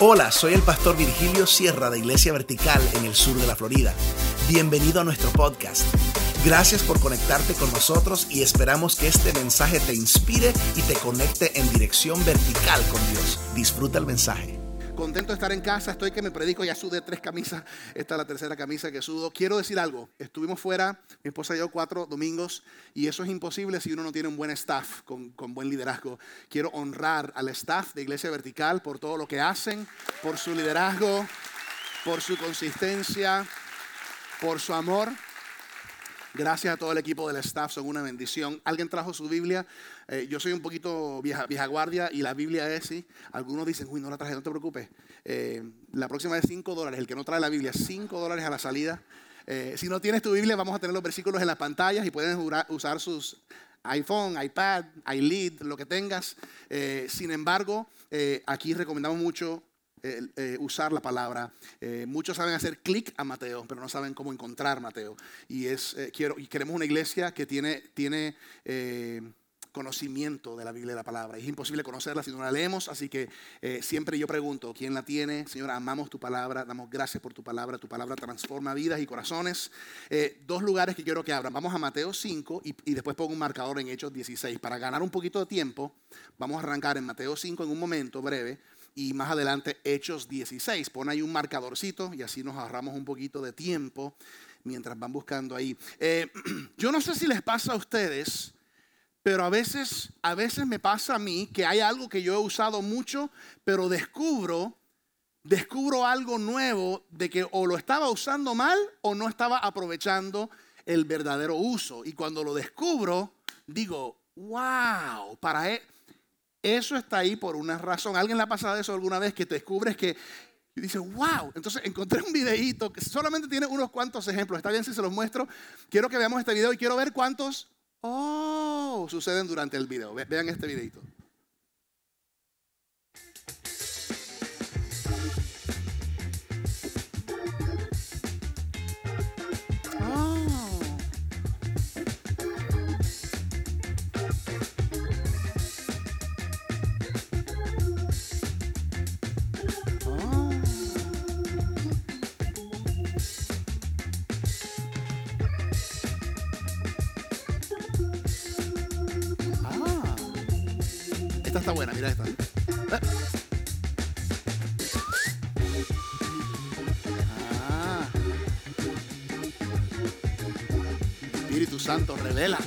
Hola, soy el pastor Virgilio Sierra de Iglesia Vertical en el sur de la Florida. Bienvenido a nuestro podcast. Gracias por conectarte con nosotros y esperamos que este mensaje te inspire y te conecte en dirección vertical con Dios. Disfruta el mensaje. Contento de estar en casa, estoy que me predico, ya sudé 3 camisas, esta es la 3ª camisa que sudo. Quiero decir algo, estuvimos fuera, mi esposa y yo 4 domingos, y eso es imposible si uno no tiene un buen staff, con buen liderazgo. Quiero honrar al staff de Iglesia Vertical por todo lo que hacen, por su liderazgo, por su consistencia, por su amor. Gracias a todo el equipo del staff, son una bendición. ¿Alguien trajo su Biblia? Yo soy un poquito vieja guardia y la Biblia es, sí. Algunos dicen, uy, no la traje, no te preocupes. La próxima es $5, el que no trae la Biblia, $5 a la salida. Si no tienes tu Biblia, vamos a tener los versículos en las pantallas y pueden usar sus iPhone, iPad, iLead, lo que tengas. Sin embargo, aquí recomendamos mucho usar la palabra. Muchos saben hacer clic a Mateo, pero no saben cómo encontrar Mateo. Y queremos una iglesia que tiene conocimiento de la Biblia y la palabra. Es imposible conocerla si no la leemos, así que siempre yo pregunto, ¿quién la tiene? Señor, amamos tu palabra, damos gracias por tu palabra transforma vidas y corazones. 2 lugares que quiero que abran. Vamos a Mateo 5 y después pongo un marcador en Hechos 16. Para ganar un poquito de tiempo, vamos a arrancar en Mateo 5 en un momento breve. Y más adelante, Hechos 16. Pon ahí un marcadorcito y así nos ahorramos un poquito de tiempo mientras van buscando ahí. Yo no sé si les pasa a ustedes, pero a veces me pasa a mí que hay algo que yo he usado mucho, pero descubro algo nuevo de que o lo estaba usando mal o no estaba aprovechando el verdadero uso. Y cuando lo descubro, digo, wow, para él. Eso está ahí por una razón. ¿Alguien le ha pasado eso alguna vez que te descubres que dices, wow? Entonces encontré un videíto que solamente tiene unos cuantos ejemplos. ¿Está bien si se los muestro? Quiero que veamos este video y quiero ver cuántos suceden durante el video. Vean este videíto. Está buena, mira esta. Espíritu Santo, revela.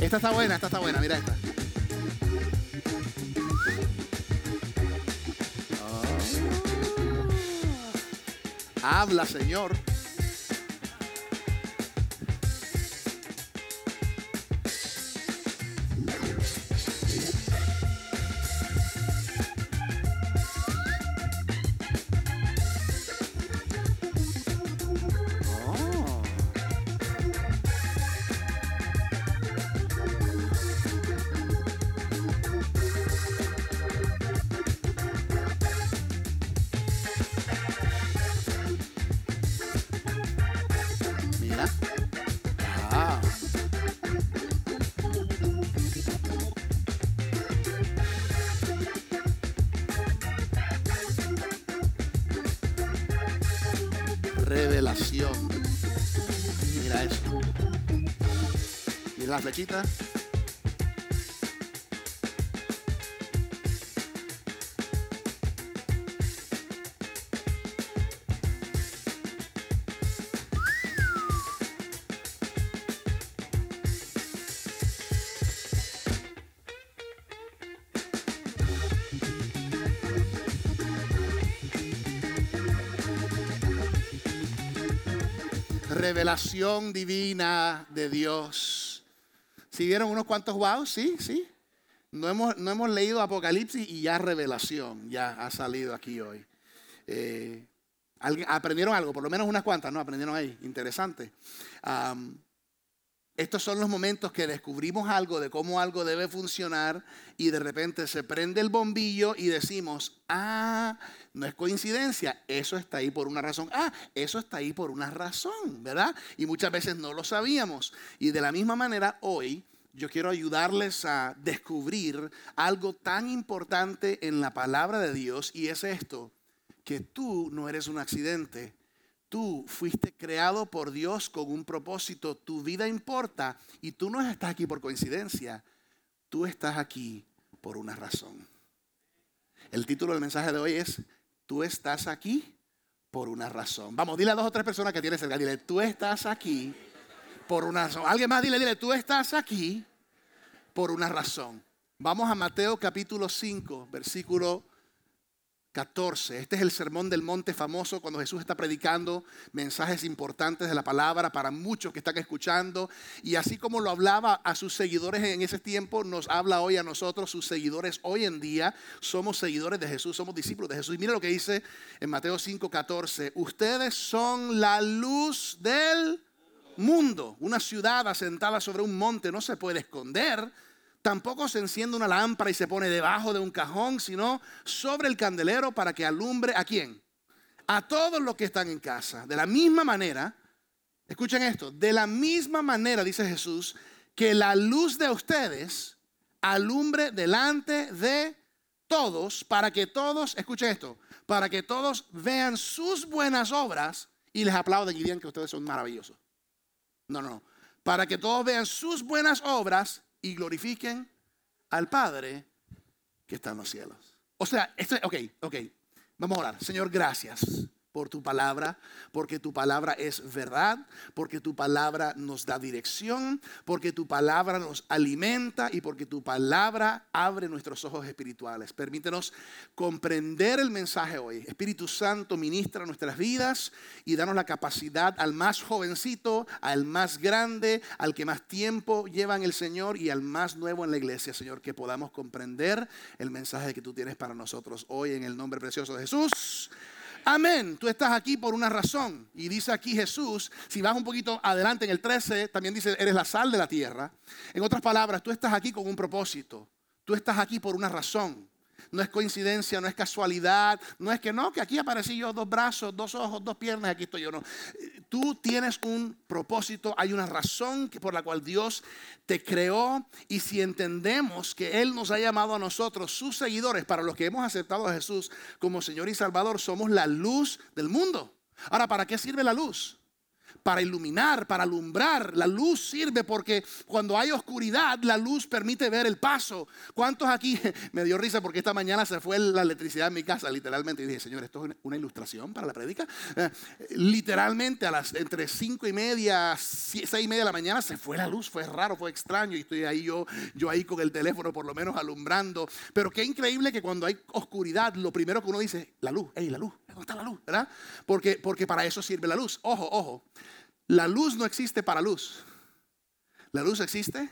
Esta está buena, mira esta. Habla, Señor. Revelación. Mira eso. Mira la flechita. Revelación divina de Dios. ¿Sí vieron unos cuantos wow? Sí. No hemos leído Apocalipsis y ya revelación, ya ha salido aquí hoy. ¿Aprendieron algo? Por lo menos unas cuantas, ¿no? Aprendieron ahí, interesante. Estos son los momentos que descubrimos algo de cómo algo debe funcionar y de repente se prende el bombillo y decimos, no es coincidencia, eso está ahí por una razón. Eso está ahí por una razón, ¿verdad? Y muchas veces no lo sabíamos. Y de la misma manera hoy Yo quiero ayudarles a descubrir algo tan importante en la palabra de Dios, y es esto, que tú no eres un accidente. Tú fuiste creado por Dios con un propósito. Tu vida importa y tú no estás aquí por coincidencia. Tú estás aquí por una razón. El título del mensaje de hoy es, tú estás aquí por una razón. Vamos, dile a 2 o 3 personas que tienes cerca, dile, tú estás aquí por una razón. Alguien más, dile, tú estás aquí por una razón. Vamos a Mateo capítulo 5, versículo 14. Este es el sermón del monte famoso, cuando Jesús está predicando mensajes importantes de la palabra para muchos que están escuchando. Y así como lo hablaba a sus seguidores en ese tiempo, nos habla hoy a nosotros, sus seguidores hoy en día. Somos seguidores de Jesús, somos discípulos de Jesús. Y mira lo que dice en Mateo 5, 14. Ustedes son la luz del mundo. Una ciudad asentada sobre un monte no se puede esconder. Tampoco se enciende una lámpara y se pone debajo de un cajón, sino sobre el candelero para que alumbre ¿a quién? A todos los que están en casa. De la misma manera, escuchen esto, de la misma manera, dice Jesús, que la luz de ustedes alumbre delante de todos, para que todos, escuchen esto, para que todos vean sus buenas obras y les aplauden y digan que ustedes son maravillosos. No. Para que todos vean sus buenas obras y glorifiquen al Padre que está en los cielos. O sea, ok. Vamos a orar. Señor, gracias por tu palabra, porque tu palabra es verdad, porque tu palabra nos da dirección, porque tu palabra nos alimenta y porque tu palabra abre nuestros ojos espirituales. Permítenos comprender el mensaje hoy. Espíritu Santo, ministra nuestras vidas y danos la capacidad, al más jovencito, al más grande, al que más tiempo lleva en el Señor y al más nuevo en la iglesia, Señor, que podamos comprender el mensaje que tú tienes para nosotros hoy, en el nombre precioso de Jesús. Amén. Tú estás aquí por una razón. Y dice aquí Jesús, si vas un poquito adelante en el 13, también dice, eres la sal de la tierra. En otras palabras, tú estás aquí con un propósito. Tú estás aquí por una razón. No es coincidencia, no es casualidad, no es que aquí aparecí yo, 2 brazos, 2 ojos, 2 piernas, aquí estoy yo, no. Tú tienes un propósito, hay una razón por la cual Dios te creó, y si entendemos que Él nos ha llamado a nosotros, sus seguidores, para los que hemos aceptado a Jesús como Señor y Salvador, somos la luz del mundo. Ahora, ¿para qué sirve la luz? Para iluminar, para alumbrar. La luz sirve porque cuando hay oscuridad, la luz permite ver el paso. ¿Cuántos aquí? Me dio risa porque esta mañana se fue la electricidad en mi casa, literalmente. Y dije, Señor, esto es una ilustración para la prédica. Literalmente a las entre 5:30, 6:30 de la mañana se fue la luz. Fue raro, fue extraño. Y estoy ahí yo ahí con el teléfono por lo menos alumbrando. Pero qué increíble que cuando hay oscuridad, lo primero que uno dice es la luz. ¡Ey, la luz! ¿Dónde está la luz? ¿Verdad? Porque para eso sirve la luz. Ojo. La luz no existe para luz. La luz existe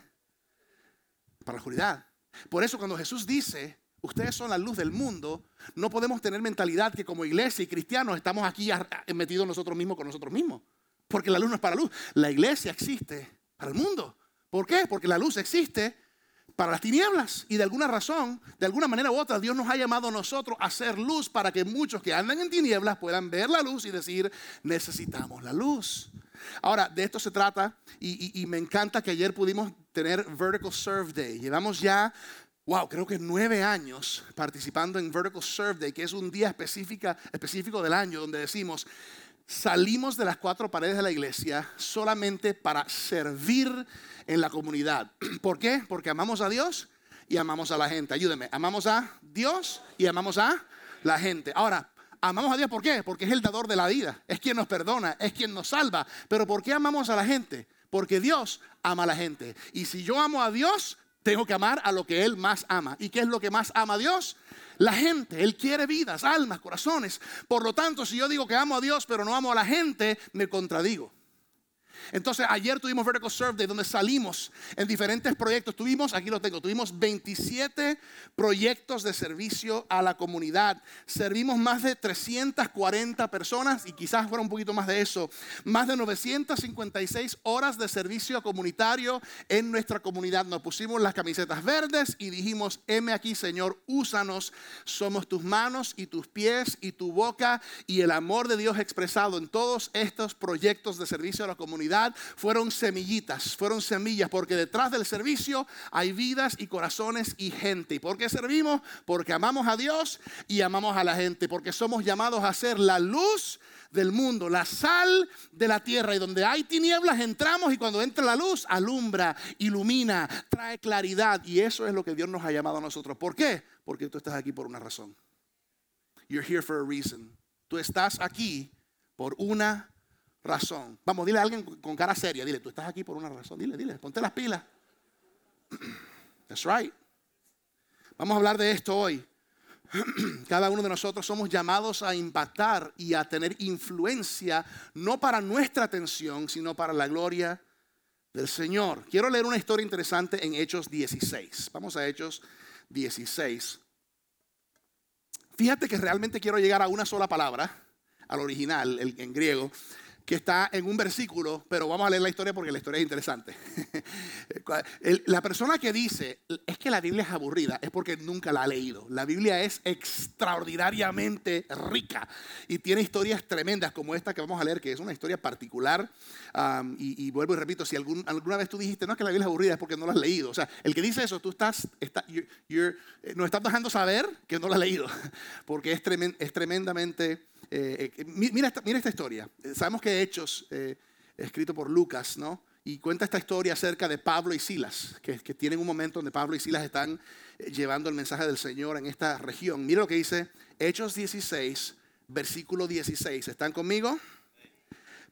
para la oscuridad. Por eso cuando Jesús dice, ustedes son la luz del mundo, no podemos tener mentalidad que como iglesia y cristianos estamos aquí metidos nosotros mismos con nosotros mismos. Porque la luz no es para luz. La iglesia existe para el mundo. ¿Por qué? Porque la luz existe para las tinieblas, y de alguna razón, de alguna manera u otra, Dios nos ha llamado a nosotros a hacer luz para que muchos que andan en tinieblas puedan ver la luz y decir, necesitamos la luz. Ahora, de esto se trata, y me encanta que ayer pudimos tener Vertical Serve Day. Llevamos ya, creo que 9 años participando en Vertical Serve Day, que es un día específico del año donde decimos, salimos de las 4 paredes de la iglesia solamente para servir en la comunidad. ¿Por qué? Porque amamos a Dios y amamos a la gente. Ayúdenme, amamos a Dios y amamos a la gente. Ahora, amamos a Dios, ¿por qué? Porque es el dador de la vida, es quien nos perdona, es quien nos salva. Pero ¿por qué amamos a la gente? Porque Dios ama a la gente. Y si yo amo a Dios, tengo que amar a lo que Él más ama. ¿Y qué es lo que más ama a Dios? La gente. Él quiere vidas, almas, corazones. Por lo tanto, si yo digo que amo a Dios pero no amo a la gente, me contradigo. Entonces, ayer tuvimos Vertical Serve Day, donde salimos en diferentes proyectos. Tuvimos 27 proyectos de servicio a la comunidad. Servimos más de 340 personas y quizás fuera un poquito más de eso. Más de 956 horas de servicio comunitario en nuestra comunidad. Nos pusimos las camisetas verdes y dijimos, heme aquí, Señor, úsanos. Somos tus manos y tus pies y tu boca, y el amor de Dios expresado en todos estos proyectos de servicio a la comunidad realidad fueron semillitas, fueron semillas, porque detrás del servicio hay vidas y corazones y gente. ¿Y por qué servimos? Porque amamos a Dios y amamos a la gente, porque somos llamados a ser la luz del mundo, la sal de la tierra, y donde hay tinieblas entramos, y cuando entra la luz alumbra, ilumina, trae claridad, y eso es lo que Dios nos ha llamado a nosotros. ¿Por qué? Porque tú estás aquí por una razón. You're here for a reason. Tú estás aquí por una razón. Vamos, dile a alguien con cara seria, dile, tú estás aquí por una razón, dile, ponte las pilas. That's right. Vamos a hablar de esto hoy. Cada uno de nosotros somos llamados a impactar y a tener influencia, no para nuestra atención, sino para la gloria del Señor. Quiero leer una historia interesante en Hechos 16. Vamos a Hechos 16. Fíjate que realmente quiero llegar a una sola palabra, al original, en griego, que está en un versículo, pero vamos a leer la historia porque la historia es interesante. La persona que dice, es que la Biblia es aburrida, es porque nunca la ha leído. La Biblia es extraordinariamente rica y tiene historias tremendas como esta que vamos a leer, que es una historia particular. Y vuelvo y repito, si alguna vez tú dijiste, no, es que la Biblia es aburrida, es porque no la has leído. O sea, el que dice eso, tú nos estás dejando saber que no la has leído, porque es tremendamente... mira esta historia. Sabemos que Hechos, escrito por Lucas, ¿no? Y cuenta esta historia acerca de Pablo y Silas, que tienen un momento donde Pablo y Silas están llevando el mensaje del Señor en esta región. Mira lo que dice Hechos 16, versículo 16. ¿Están conmigo?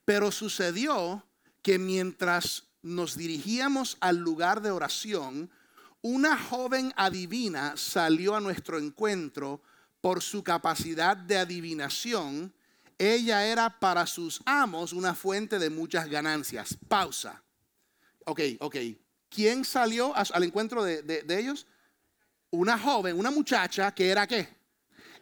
Pero sucedió que mientras nos dirigíamos al lugar de oración, una joven adivina salió a nuestro encuentro. Por su capacidad de adivinación, ella era para sus amos una fuente de muchas ganancias. Pausa. Ok. ¿Quién salió al encuentro de ellos? Una joven, una muchacha que era ¿qué?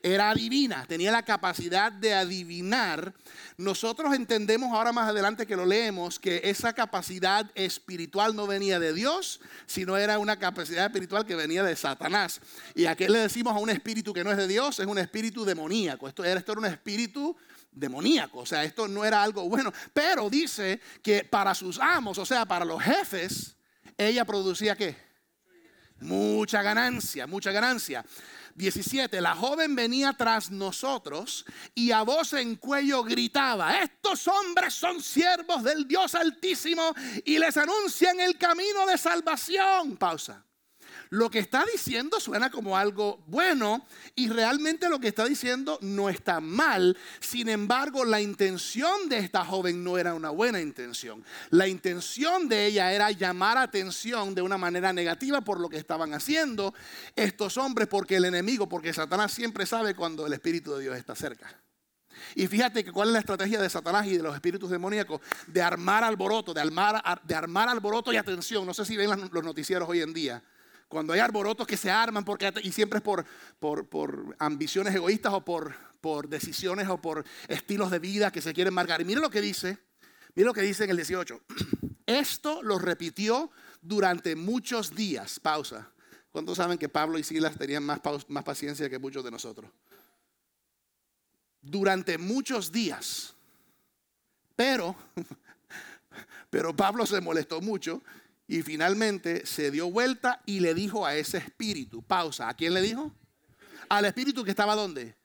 Era adivina, tenía la capacidad de adivinar. Nosotros entendemos ahora más adelante que lo leemos que esa capacidad espiritual no venía de Dios, sino era una capacidad espiritual que venía de Satanás. ¿Y a qué le decimos a un espíritu que no es de Dios? Es un espíritu demoníaco. Esto era un espíritu demoníaco, o sea, esto no era algo bueno. Pero dice que para sus amos, o sea, para los jefes, ella producía ¿qué? Mucha ganancia, mucha ganancia. 17, la joven venía tras nosotros y a voz en cuello gritaba: estos hombres son siervos del Dios Altísimo y les anuncian el camino de salvación. Pausa. Lo que está diciendo suena como algo bueno y realmente lo que está diciendo no está mal. Sin embargo, la intención de esta joven no era una buena intención. La intención de ella era llamar atención de una manera negativa por lo que estaban haciendo estos hombres, porque el enemigo, porque Satanás siempre sabe cuando el Espíritu de Dios está cerca. Y fíjate que cuál es la estrategia de Satanás y de los espíritus demoníacos, de armar alboroto, de armar alboroto y atención. No sé si ven los noticieros hoy en día. Cuando hay arborotos que se arman, y siempre es por ambiciones egoístas o por decisiones o por estilos de vida que se quieren marcar. Y mira lo que dice en el 18. Esto lo repitió durante muchos días. Pausa. ¿Cuántos saben que Pablo y Silas tenían más paciencia que muchos de nosotros? Durante muchos días. Pero Pablo se molestó mucho. Y finalmente se dio vuelta y le dijo a ese espíritu. Pausa. ¿A quién le dijo? Al espíritu que estaba ¿dónde?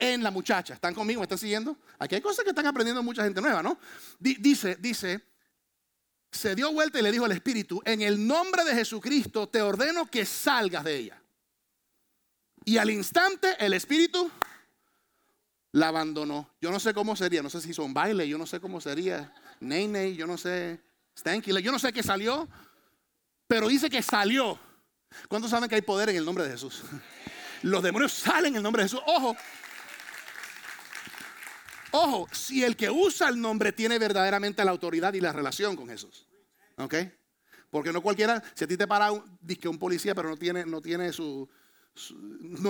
En la muchacha. ¿Están conmigo? ¿Me están siguiendo? Aquí hay cosas que están aprendiendo mucha gente nueva, ¿no? Dice, se dio vuelta y le dijo al espíritu: en el nombre de Jesucristo te ordeno que salgas de ella. Y al instante el espíritu la abandonó. Yo no sé cómo sería. No sé si hizo un baile. Yo no sé cómo sería. Ney, yo no sé... Yo no sé qué salió, pero dice que salió. ¿Cuántos saben que hay poder en el nombre de Jesús? Los demonios salen en el nombre de Jesús. Ojo, si el que usa el nombre tiene verdaderamente la autoridad y la relación con Jesús. ¿Ok? Porque no cualquiera, si a ti te para un policía, pero no tiene no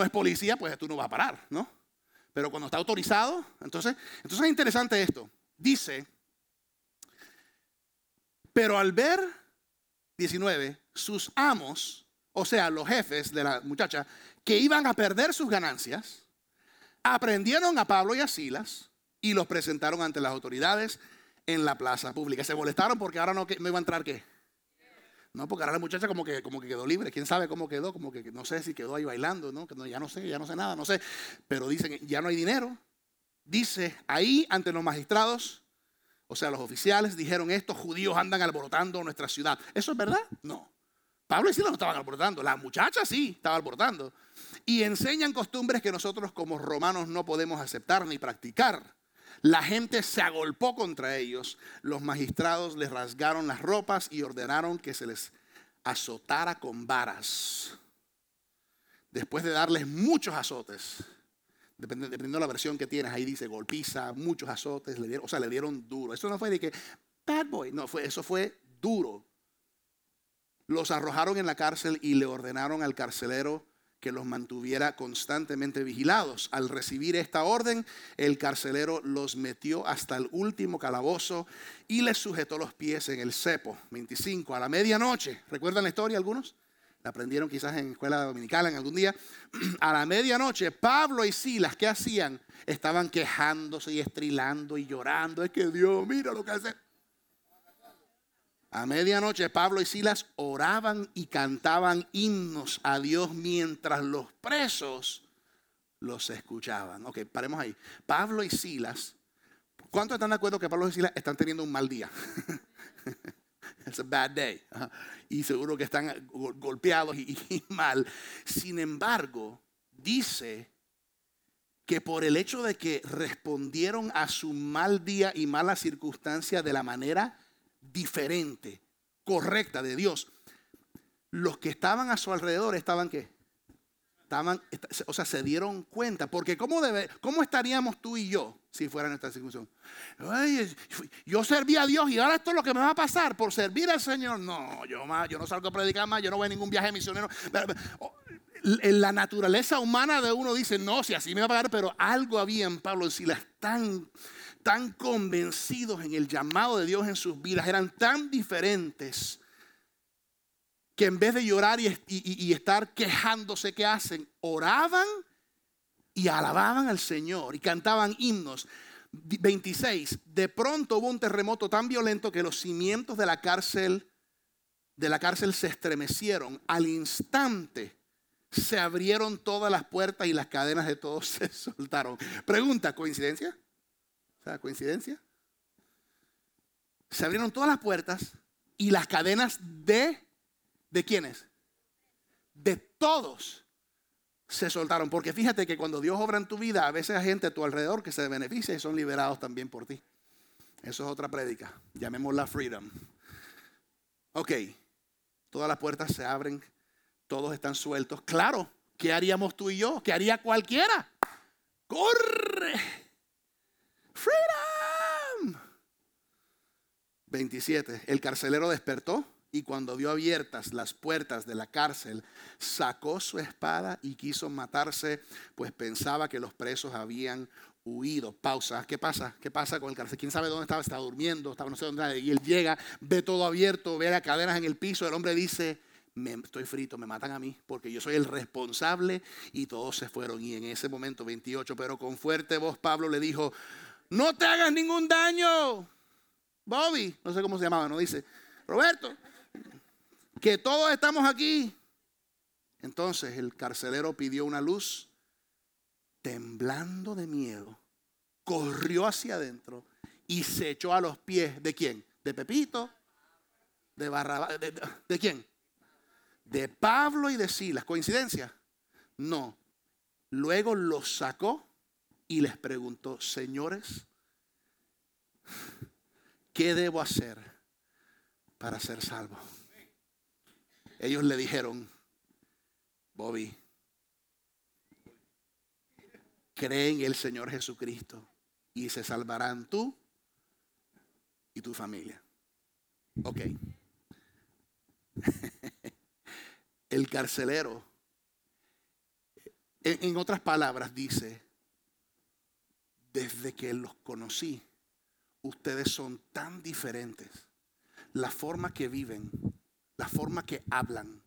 es policía, pues tú no vas a parar, ¿no? Pero cuando está autorizado, entonces es interesante esto. Dice... Pero al ver, 19, sus amos, o sea, los jefes de la muchacha, que iban a perder sus ganancias, aprendieron a Pablo y a Silas y los presentaron ante las autoridades. en la plaza pública. Se molestaron porque ahora no iba a entrar, ¿qué? No, porque ahora la muchacha como que quedó libre. ¿Quién sabe cómo quedó? Como que no sé si quedó ahí bailando, ¿no? Ya no sé nada, no sé. Pero dicen, ya no hay dinero. Dice, ahí ante los magistrados, o sea, los oficiales, dijeron, estos judíos andan alborotando nuestra ciudad. ¿Eso es verdad? No. Pablo y Silas no estaban alborotando, la muchacha sí estaba alborotando. Y enseñan costumbres que nosotros como romanos no podemos aceptar ni practicar. La gente se agolpó contra ellos. Los magistrados les rasgaron las ropas y ordenaron que se les azotara con varas. Después de darles muchos azotes, dependiendo de la versión que tienes, ahí dice golpiza, muchos azotes, le dieron duro. Eso no fue de que bad boy, eso fue duro. Los arrojaron en la cárcel y le ordenaron al carcelero que los mantuviera constantemente vigilados. Al recibir esta orden, el carcelero los metió hasta el último calabozo y les sujetó los pies en el cepo. 25, a la medianoche. ¿Recuerdan la historia algunos? La aprendieron quizás en escuela dominical en algún día. A la medianoche, Pablo y Silas, ¿qué hacían? Estaban quejándose y estrilando y llorando. Es que Dios, mira lo que hace. A medianoche Pablo y Silas oraban y cantaban himnos a Dios mientras los presos los escuchaban. Ok, paremos ahí. Pablo y Silas, ¿cuántos están de acuerdo que Pablo y Silas están teniendo un mal día? It's a bad day. Y seguro que están golpeados y mal. Sin embargo, dice que por el hecho de que respondieron a su mal día y mala circunstancia de la manera diferente, correcta de Dios, los que estaban a su alrededor estaban ¿qué? Se dieron cuenta. Porque ¿cómo estaríamos tú y yo si fuera nuestra circuncisión? Yo serví a Dios y ahora esto es lo que me va a pasar por servir al Señor. No, yo no salgo a predicar más, yo no voy a ningún viaje misionero. La naturaleza humana de uno dice, no, si así me va a pagar. Pero algo había en Pablo y Silas tan convencidos en el llamado de Dios en sus vidas, eran tan diferentes que en vez de llorar y estar quejándose, ¿qué hacen? Oraban y alababan al Señor y cantaban himnos. 26, de pronto hubo un terremoto tan violento que los cimientos de la cárcel se estremecieron. Al instante se abrieron todas las puertas y las cadenas de todos se soltaron. Pregunta, ¿coincidencia? O sea, ¿coincidencia? Se abrieron todas las puertas y las cadenas ¿de quiénes? De todos se soltaron. Porque fíjate que cuando Dios obra en tu vida, a veces hay gente a tu alrededor que se beneficia y son liberados también por ti. Eso es otra prédica. Llamémosla freedom. Ok. Todas las puertas se abren. Todos están sueltos. Claro, ¿qué haríamos tú y yo? ¿Qué haría cualquiera? ¡Corre! ¡Freedom! 27. El carcelero despertó y cuando vio abiertas las puertas de la cárcel, sacó su espada y quiso matarse, pues pensaba que los presos habían huido. Pausa. ¿Qué pasa? ¿Qué pasa con el carcelero? ¿Quién sabe dónde estaba? Estaba durmiendo, no sé dónde. Y él llega, ve todo abierto, ve las cadenas en el piso. El hombre dice, estoy frito, me matan a mí porque yo soy el responsable. Y todos se fueron. Y en ese momento, 28, pero con fuerte voz Pablo le dijo, no te hagas ningún daño, Bobby, no sé cómo se llamaba, no dice, Roberto, que todos estamos aquí. Entonces el carcelero pidió una luz, temblando de miedo, corrió hacia adentro y se echó a los pies, ¿de quién? ¿De Pepito? ¿De Barrabás? ¿De quién? De Pablo y de Silas. ¿Coincidencia? No. Luego los sacó y les preguntó, señores, ¿qué debo hacer para ser salvo? Ellos le dijeron, Bobby, cree en el Señor Jesucristo y se salvarán tú y tu familia. Ok. El carcelero, en otras palabras, dice, desde que los conocí, ustedes son tan diferentes. La forma que viven, la forma que hablan,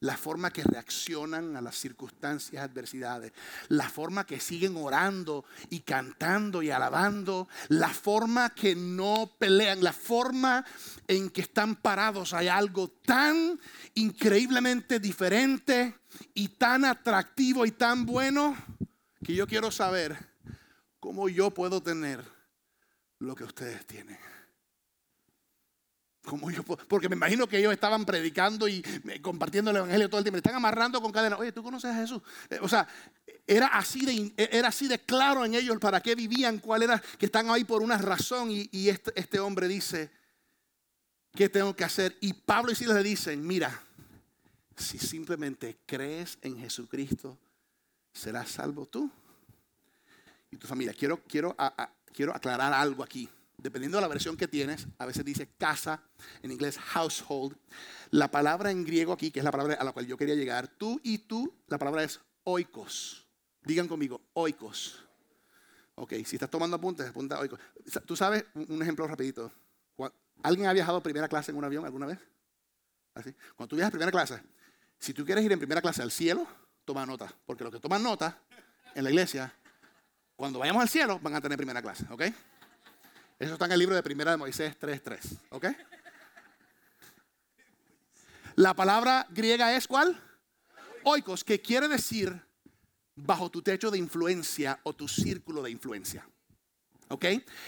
la forma que reaccionan a las circunstancias, adversidades, la forma que siguen orando y cantando y alabando, la forma que no pelean, la forma en que están parados. Hay algo tan increíblemente diferente y tan atractivo y tan bueno que yo quiero saber cómo yo puedo tener lo que ustedes tienen. Porque me imagino que ellos estaban predicando y compartiendo el evangelio todo el tiempo. Me están amarrando con cadenas. Oye, ¿tú conoces a Jesús? O sea, era así de claro en ellos para qué vivían, cuál era, que están ahí por una razón. Y este hombre dice, ¿qué tengo que hacer? Y Pablo y Silas le dicen, mira, si simplemente crees en Jesucristo, serás salvo tú y tu familia. Quiero aclarar algo aquí. Dependiendo de la versión que tienes, a veces dice casa, en inglés household. La palabra en griego aquí, que es la palabra a la cual yo quería llegar, tú y tú, la palabra es oikos. Digan conmigo, oikos. Ok, si estás tomando apuntes, apunta oikos. Tú sabes, un ejemplo rapidito. ¿Alguien ha viajado primera clase en un avión alguna vez? ¿Así? Cuando tú viajas primera clase, si tú quieres ir en primera clase al cielo, toma nota. Porque los que toman nota en la iglesia, cuando vayamos al cielo, van a tener primera clase, ¿ok? Eso está en el libro de Primera de Moisés 3:3, ¿ok? La palabra griega es ¿cuál? Oikos, que quiere decir bajo tu techo de influencia o tu círculo de influencia, ¿ok?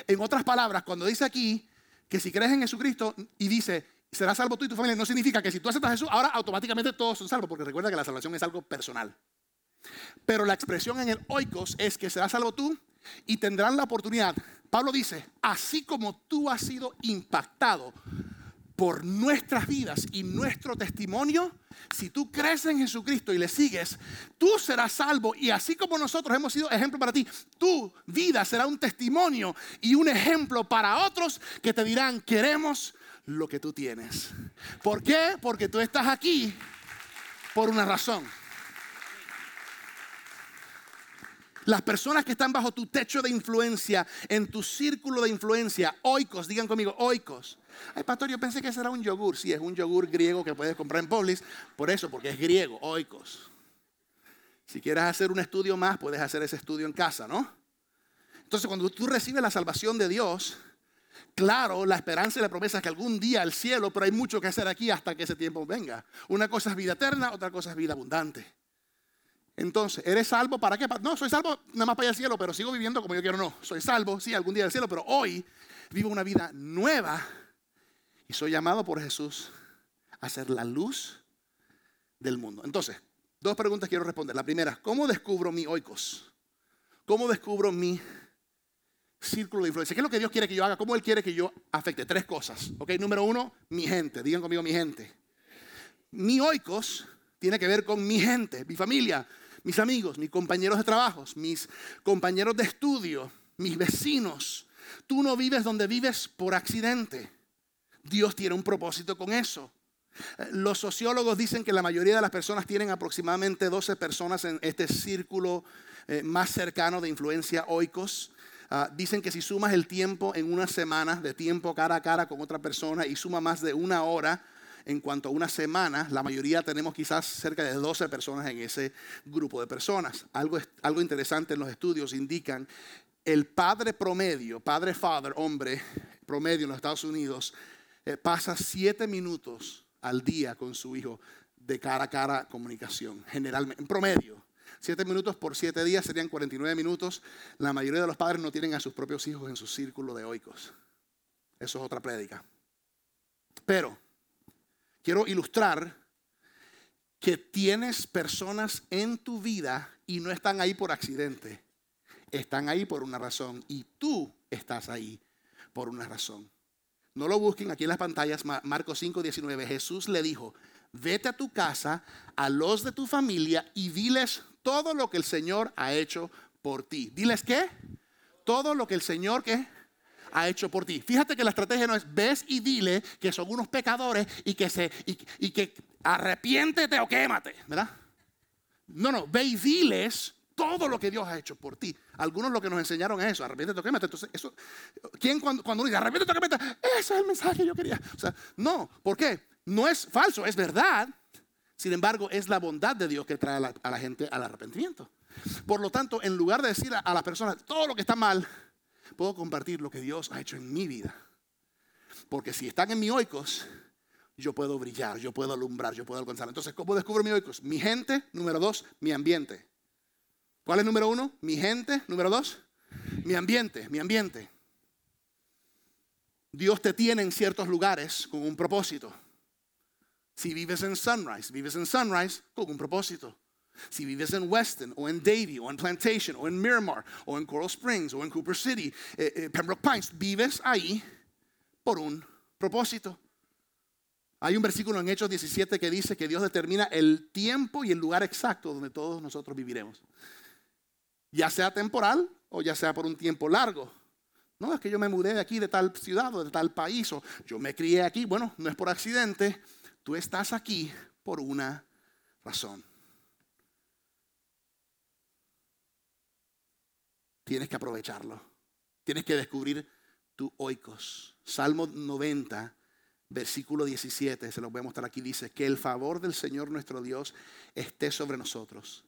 En otras palabras, cuando dice aquí que si crees en Jesucristo y dice serás salvo tú y tu familia, no significa que si tú aceptas a Jesús ahora automáticamente todos son salvos, porque recuerda que la salvación es algo personal. Pero la expresión en el oikos es que serás salvo tú y tendrán la oportunidad. Pablo dice, así como tú has sido impactado por nuestras vidas y nuestro testimonio, si tú crees en Jesucristo y le sigues, tú serás salvo. Y así como nosotros hemos sido ejemplo para ti, tu vida será un testimonio y un ejemplo para otros que te dirán, queremos lo que tú tienes. ¿Por qué? Porque tú estás aquí por una razón. Las personas que están bajo tu techo de influencia, en tu círculo de influencia, oikos, digan conmigo, oikos. Ay, pastor, yo pensé que ese era un yogur. Sí, es un yogur griego que puedes comprar en Publix, por eso, porque es griego, oikos. Si quieres hacer un estudio más, puedes hacer ese estudio en casa, ¿no? Entonces, cuando tú recibes la salvación de Dios, claro, la esperanza y la promesa es que algún día al cielo, pero hay mucho que hacer aquí hasta que ese tiempo venga. Una cosa es vida eterna, otra cosa es vida abundante. Entonces, ¿eres salvo para qué? No, soy salvo nada más para ir al cielo, pero sigo viviendo como yo quiero. No, soy salvo, sí, algún día al cielo, pero hoy vivo una vida nueva y soy llamado por Jesús a ser la luz del mundo. Entonces, dos preguntas quiero responder. La primera, ¿cómo descubro mi oikos? ¿Cómo descubro mi círculo de influencia? ¿Qué es lo que Dios quiere que yo haga? ¿Cómo Él quiere que yo afecte? Tres cosas, ¿ok? Número uno, mi gente. Digan conmigo, mi gente. Mi oikos tiene que ver con mi gente, mi familia, mis amigos, mis compañeros de trabajo, mis compañeros de estudio, mis vecinos. Tú no vives donde vives por accidente. Dios tiene un propósito con eso. Los sociólogos dicen que la mayoría de las personas tienen aproximadamente 12 personas en este círculo más cercano de influencia oikos. Dicen que si sumas el tiempo en unas semanas de tiempo cara a cara con otra persona y suma más de una hora, en cuanto a una semana, la mayoría tenemos quizás cerca de 12 personas en ese grupo de personas. Algo interesante en los estudios indican el padre promedio, hombre promedio en los Estados Unidos, pasa 7 minutos al día con su hijo de cara a cara comunicación, generalmente, en promedio. 7 minutos por 7 días serían 49 minutos. La mayoría de los padres no tienen a sus propios hijos en su círculo de oikos. Eso es otra prédica. Pero quiero ilustrar que tienes personas en tu vida y no están ahí por accidente. Están ahí por una razón y tú estás ahí por una razón. No lo busquen aquí en las pantallas. Marcos 5:19. Jesús le dijo, vete a tu casa, a los de tu familia y diles todo lo que el Señor ha hecho por ti. ¿Diles qué? Todo lo que el Señor ¿qué? Ha hecho por ti. Fíjate que la estrategia no es ves y dile que son unos pecadores y que arrepiéntete o quémate, ¿verdad? No, ve y diles todo lo que Dios ha hecho por ti. Algunos lo que nos enseñaron es eso, arrepiéntete o quémate. Entonces, eso, ¿quién cuando uno dice arrepiéntete o quémate? Ese es el mensaje que yo quería. O sea, no, ¿por qué? No es falso, es verdad. Sin embargo, es la bondad de Dios que trae a la gente al arrepentimiento. Por lo tanto, en lugar de decir a las personas todo lo que está mal, puedo compartir lo que Dios ha hecho en mi vida. Porque si están en mi oikos, yo puedo brillar, yo puedo alumbrar, yo puedo alcanzar. Entonces, ¿cómo descubro mi oikos? Mi gente, número 2, mi ambiente. ¿Cuál es número 1? Mi gente, número 2, mi ambiente, mi ambiente. Dios te tiene en ciertos lugares con un propósito. Si vives en Sunrise, con un propósito. Si vives en Weston, o en Davie, o en Plantation, o en Miramar, o en Coral Springs, o en Cooper City, Pembroke Pines, vives ahí por un propósito. Hay un versículo en Hechos 17 que dice que Dios determina el tiempo y el lugar exacto donde todos nosotros viviremos. Ya sea temporal o ya sea por un tiempo largo. No, es que yo me mudé de aquí, de tal ciudad o de tal país, o yo me crié aquí. Bueno, no es por accidente. Tú estás aquí por una razón. Tienes que aprovecharlo. Tienes que descubrir tu oikos. Salmo 90, versículo 17, se los voy a mostrar aquí, dice: que el favor del Señor nuestro Dios esté sobre nosotros.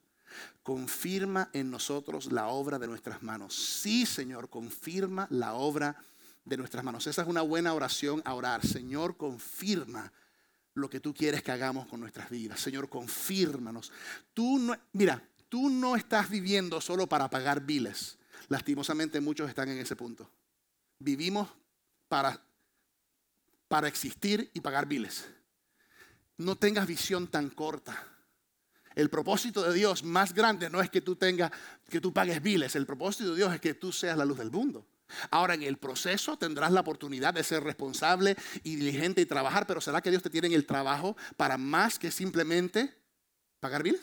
Confirma en nosotros la obra de nuestras manos. Sí, Señor, confirma la obra de nuestras manos. Esa es una buena oración a orar. Señor, confirma lo que tú quieres que hagamos con nuestras vidas. Señor, confírmanos. Tú no estás viviendo solo para pagar biles. Lastimosamente muchos están en ese punto. Vivimos para existir y pagar biles. No tengas visión tan corta. El propósito de Dios más grande no es que tú pagues biles. El propósito de Dios es que tú seas la luz del mundo. Ahora, en el proceso tendrás la oportunidad de ser responsable y diligente y trabajar, pero ¿será que Dios te tiene en el trabajo para más que simplemente pagar biles?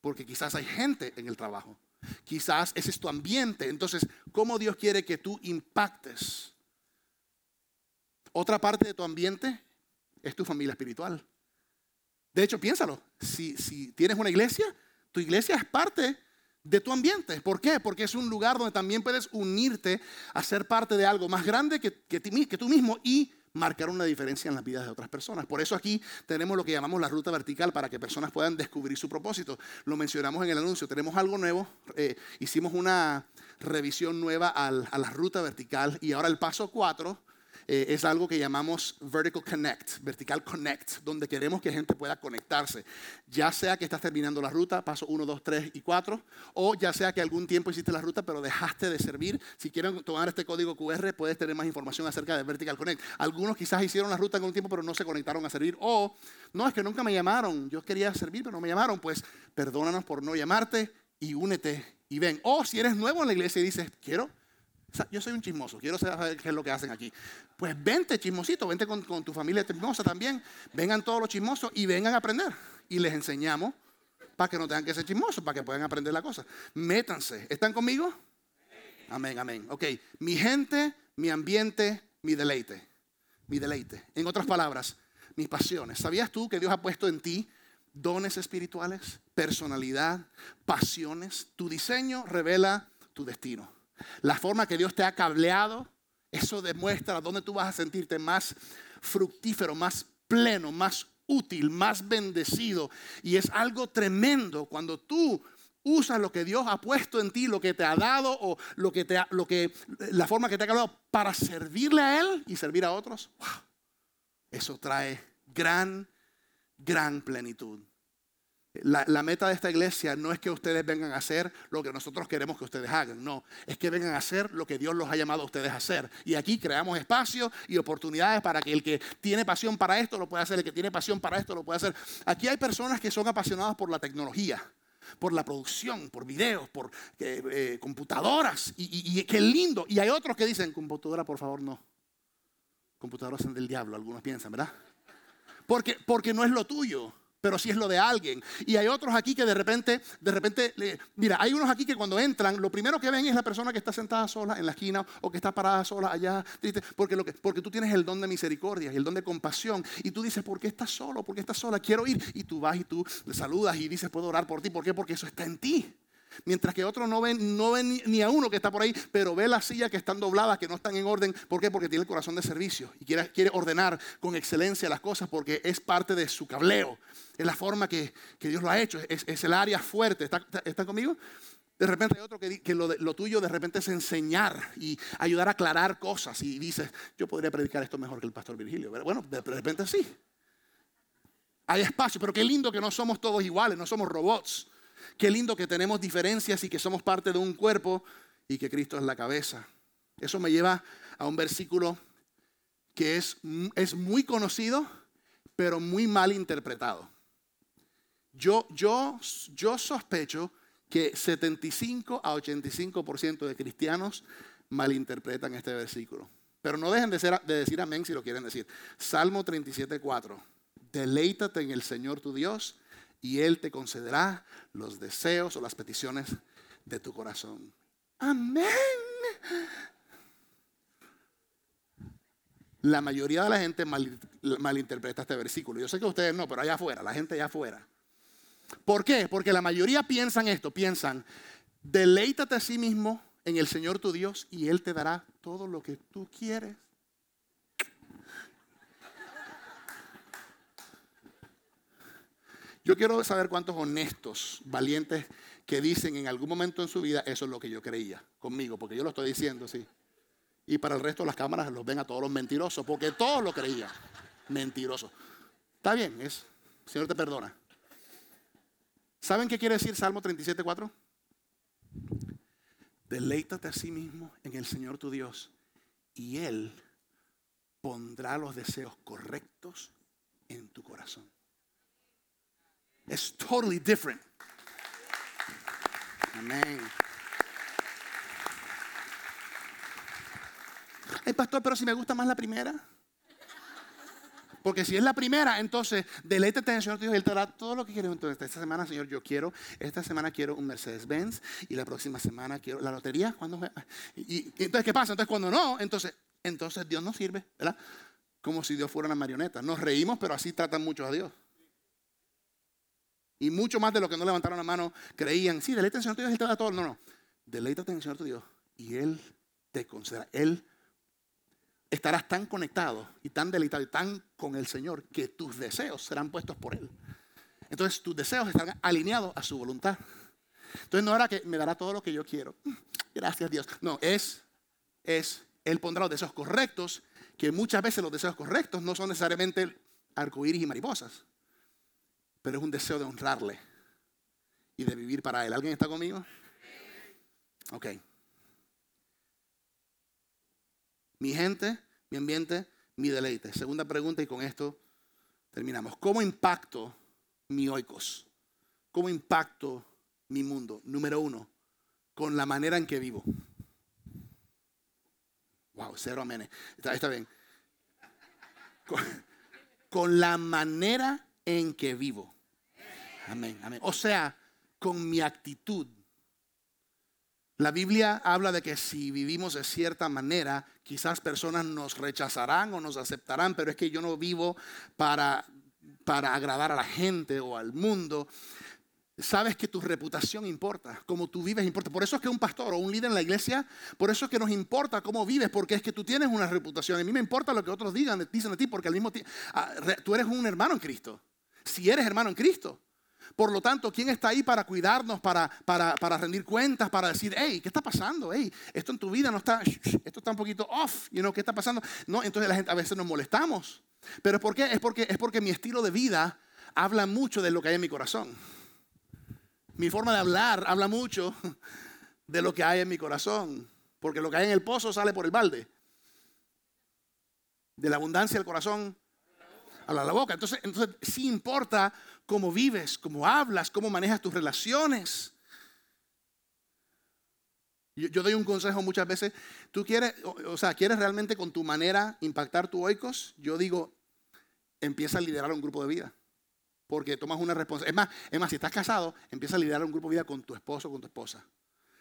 Porque quizás hay gente en el trabajo. Quizás ese es tu ambiente. Entonces, ¿cómo Dios quiere que tú impactes? Otra parte de tu ambiente es tu familia espiritual. De hecho, piénsalo. Si tienes una iglesia, tu iglesia es parte de tu ambiente. ¿Por qué? Porque es un lugar donde también puedes unirte a ser parte de algo más grande que tú mismo y marcar una diferencia en las vidas de otras personas. Por eso aquí tenemos lo que llamamos la ruta vertical, para que personas puedan descubrir su propósito. Lo mencionamos en el anuncio. Tenemos algo nuevo. Hicimos una revisión nueva a la ruta vertical, y ahora el paso 4 es algo que llamamos Vertical Connect, donde queremos que gente pueda conectarse. Ya sea que estás terminando la ruta, paso 1, 2, 3 y 4, o ya sea que algún tiempo hiciste la ruta pero dejaste de servir. Si quieren tomar este código QR, puedes tener más información acerca de Vertical Connect. Algunos quizás hicieron la ruta en algún tiempo pero no se conectaron a servir. O, no, es que nunca me llamaron. Yo quería servir pero no me llamaron. Pues perdónanos por no llamarte y únete y ven. O si eres nuevo en la iglesia y dices, yo soy un chismoso, quiero saber qué es lo que hacen aquí. Pues vente, chismosito, vente con tu familia chismosa también. Vengan todos los chismosos y vengan a aprender. Y les enseñamos para que no tengan que ser chismosos, para que puedan aprender la cosa. Métanse. ¿Están conmigo? Amén, amén. Ok, mi gente, mi ambiente, mi deleite. Mi deleite. En otras palabras, mis pasiones. ¿Sabías tú que Dios ha puesto en ti dones espirituales, personalidad, pasiones? Tu diseño revela tu destino. La forma que Dios te ha cableado, eso demuestra dónde tú vas a sentirte más fructífero, más pleno, más útil, más bendecido. Y es algo tremendo cuando tú usas lo que Dios ha puesto en ti, lo que te ha dado o la forma que te ha cableado para servirle a Él y servir a otros. ¡Wow! Eso trae gran, gran plenitud. La meta de esta iglesia no es que ustedes vengan a hacer lo que nosotros queremos que ustedes hagan. No, es que vengan a hacer lo que Dios los ha llamado a ustedes a hacer. Y aquí creamos espacios y oportunidades para que el que tiene pasión para esto lo pueda hacer. El que tiene pasión para esto lo pueda hacer. Aquí hay personas que son apasionadas por la tecnología, por la producción, por videos, por computadoras. Y qué lindo. Y hay otros que dicen, computadora por favor no. Computadoras son del diablo, algunos piensan, ¿verdad? Porque no es lo tuyo. Pero sí es lo de alguien. Y hay otros aquí que de repente, mira, hay unos aquí que cuando entran, lo primero que ven es la persona que está sentada sola en la esquina o que está parada sola allá, triste, porque tú tienes el don de misericordia y el don de compasión. Y tú dices, ¿por qué estás solo? ¿Por qué estás sola? Quiero ir. Y tú vas y tú le saludas y dices, puedo orar por ti. ¿Por qué? Porque eso está en ti. Mientras que otros no ven ni a uno que está por ahí, pero ve las sillas que están dobladas, que no están en orden. ¿Por qué? Porque tiene el corazón de servicio y quiere ordenar con excelencia las cosas porque es parte de su cableo. Es la forma que Dios lo ha hecho, es el área fuerte. ¿Están conmigo? De repente hay otro que lo tuyo de repente es enseñar y ayudar a aclarar cosas. Y dices, yo podría predicar esto mejor que el pastor Virgilio. Pero bueno, de repente sí. Hay espacio, pero qué lindo que no somos todos iguales, no somos robots. Qué lindo que tenemos diferencias y que somos parte de un cuerpo y que Cristo es la cabeza. Eso me lleva a un versículo que es muy conocido, pero muy mal interpretado. Yo sospecho que 75 a 85% de cristianos malinterpretan este versículo. Pero no dejen de decir amén si lo quieren decir. Salmo 37:4. Deleítate en el Señor tu Dios y Él te concederá los deseos o las peticiones de tu corazón. ¡Amén! La mayoría de la gente malinterpreta este versículo. Yo sé que ustedes no, pero allá afuera, la gente allá afuera. ¿Por qué? Porque la mayoría piensan esto, deleítate a sí mismo en el Señor tu Dios y Él te dará todo lo que tú quieres. Yo quiero saber cuántos honestos, valientes, que dicen en algún momento en su vida, eso es lo que yo creía conmigo, porque yo lo estoy diciendo, sí. Y para el resto de las cámaras los ven a todos los mentirosos, porque todos lo creían, mentirosos. Está bien, el Señor te perdona. ¿Saben qué quiere decir Salmo 37:4? Deleítate a sí mismo en el Señor tu Dios y Él pondrá los deseos correctos en tu corazón. It's totally different. Amén. Ay, pastor, pero si me gusta más la primera. Porque si es la primera, entonces deleítate en el Señor tu Dios y Él te dará todo lo que quieres. Entonces, esta semana, Señor, esta semana quiero un Mercedes-Benz y la próxima semana quiero la lotería. Entonces, ¿qué pasa? Entonces, cuando no, entonces Dios no sirve, ¿verdad? Como si Dios fuera una marioneta. Nos reímos, pero así tratan muchos a Dios. Y mucho más de los que no levantaron la mano creían, sí, deleítate en el Señor tu Dios y Él te dará todo. No, deleítate en el Señor tu Dios y Él te concederá. Él estarás tan conectado y tan deleitado y tan con el Señor que tus deseos serán puestos por Él. Entonces tus deseos estarán alineados a su voluntad. Entonces no era que me dará todo lo que yo quiero. Gracias Dios. No, Él pondrá los deseos correctos, que muchas veces los deseos correctos no son necesariamente arcoíris y mariposas, pero es un deseo de honrarle y de vivir para Él. ¿Alguien está conmigo? Ok. Mi gente, mi ambiente, mi deleite. Segunda pregunta y con esto terminamos. ¿Cómo impacto mi oikos? ¿Cómo impacto mi mundo? Número 1, con la manera en que vivo. Wow, 0 amenes. Está bien. Con la manera en que vivo. Amén, amén. O sea, con mi actitud. La Biblia habla de que si vivimos de cierta manera, quizás personas nos rechazarán o nos aceptarán, pero es que yo no vivo para agradar a la gente o al mundo. Sabes que tu reputación importa, cómo tú vives importa. Por eso es que un pastor o un líder en la iglesia, por eso es que nos importa cómo vives, porque es que tú tienes una reputación. A mí me importa lo que otros dicen de ti, porque al mismo tiempo tú eres un hermano en Cristo. Si eres hermano en Cristo. Por lo tanto, ¿quién está ahí para cuidarnos, para rendir cuentas, para decir, hey, ¿qué está pasando? Hey, esto en tu vida no está, esto está un poquito off, you know, ¿qué está pasando? No, entonces la gente a veces nos molestamos. ¿Pero por qué? Es porque mi estilo de vida habla mucho de lo que hay en mi corazón. Mi forma de hablar habla mucho de lo que hay en mi corazón. Porque lo que hay en el pozo sale por el balde. De la abundancia del corazón habla la boca. Entonces sí importa cómo vives, cómo hablas, cómo manejas tus relaciones. Yo doy un consejo muchas veces. Tú quieres, ¿quieres realmente con tu manera impactar tu oikos? Yo digo, empieza a liderar un grupo de vida. Porque tomas una responsabilidad. Es más, si estás casado, empieza a liderar un grupo de vida con tu esposo o con tu esposa.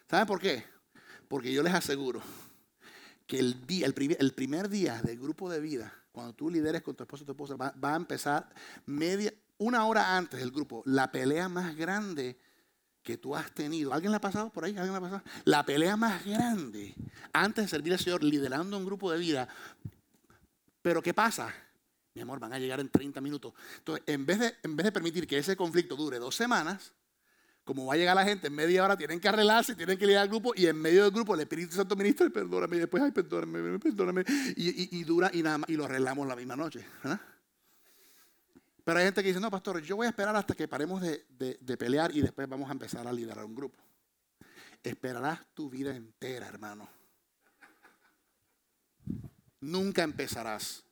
¿Saben por qué? Porque yo les aseguro que el primer día del grupo de vida, cuando tú lideres con tu esposo o tu esposa, va a empezar una hora antes del grupo, la pelea más grande que tú has tenido. ¿Alguien la ha pasado por ahí? ¿Alguien la ha pasado? La pelea más grande antes de servir al Señor, liderando un grupo de vida. ¿Pero qué pasa? Mi amor, van a llegar en 30 minutos. Entonces, en vez de permitir que ese conflicto dure 2 semanas, como va a llegar la gente en media hora, tienen que arreglarse, tienen que liderar al grupo, y en medio del grupo el Espíritu Santo ministra y perdóname, y después, ay, perdóname, y dura, y nada más, y lo arreglamos la misma noche, ¿verdad? Pero hay gente que dice, no, pastor, yo voy a esperar hasta que paremos de pelear y después vamos a empezar a liderar un grupo. Esperarás tu vida entera, hermano. Nunca empezarás.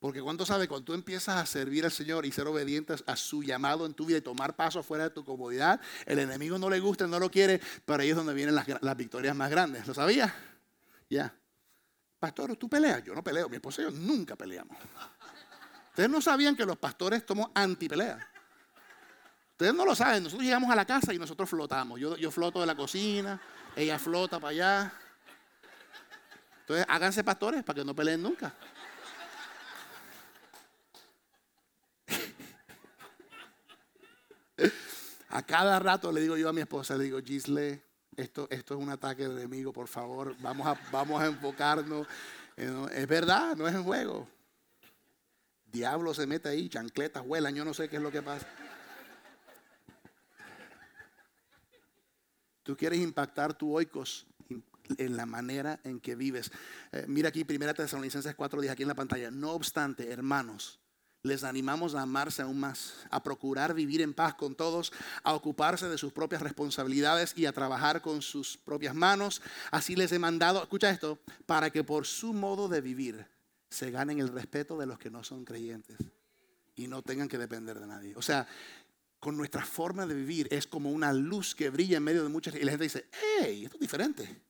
Porque ¿cuánto sabe? Cuando tú empiezas a servir al Señor y ser obediente a su llamado en tu vida y tomar pasos fuera de tu comodidad, el enemigo no le gusta, no lo quiere, pero ahí es donde vienen las victorias más grandes. ¿Lo sabías? Ya. Yeah. Pastor, ¿tú peleas? Yo no peleo. Mi esposa y yo nunca peleamos. Ustedes no sabían que los pastores somos antipelea. Ustedes no lo saben. Nosotros llegamos a la casa y nosotros flotamos. Yo floto de la cocina, ella flota para allá. Entonces, háganse pastores para que no peleen nunca. A cada rato le digo yo a mi esposa, le digo, Giselle, esto es un ataque del enemigo, por favor, vamos a enfocarnos. Es verdad, no es en juego. Diablo se mete ahí, chancletas vuelan, yo no sé qué es lo que pasa. Tú quieres impactar tu oikos en la manera en que vives. Mira aquí, 1 Tesalonicenses 4:10, aquí en la pantalla. No obstante, hermanos, les animamos a amarse aún más, a procurar vivir en paz con todos, a ocuparse de sus propias responsabilidades y a trabajar con sus propias manos. Así les he mandado, escucha esto, para que por su modo de vivir se ganen el respeto de los que no son creyentes y no tengan que depender de nadie. O sea, con nuestra forma de vivir es como una luz que brilla en medio de muchas. Y la gente dice, hey, esto es diferente.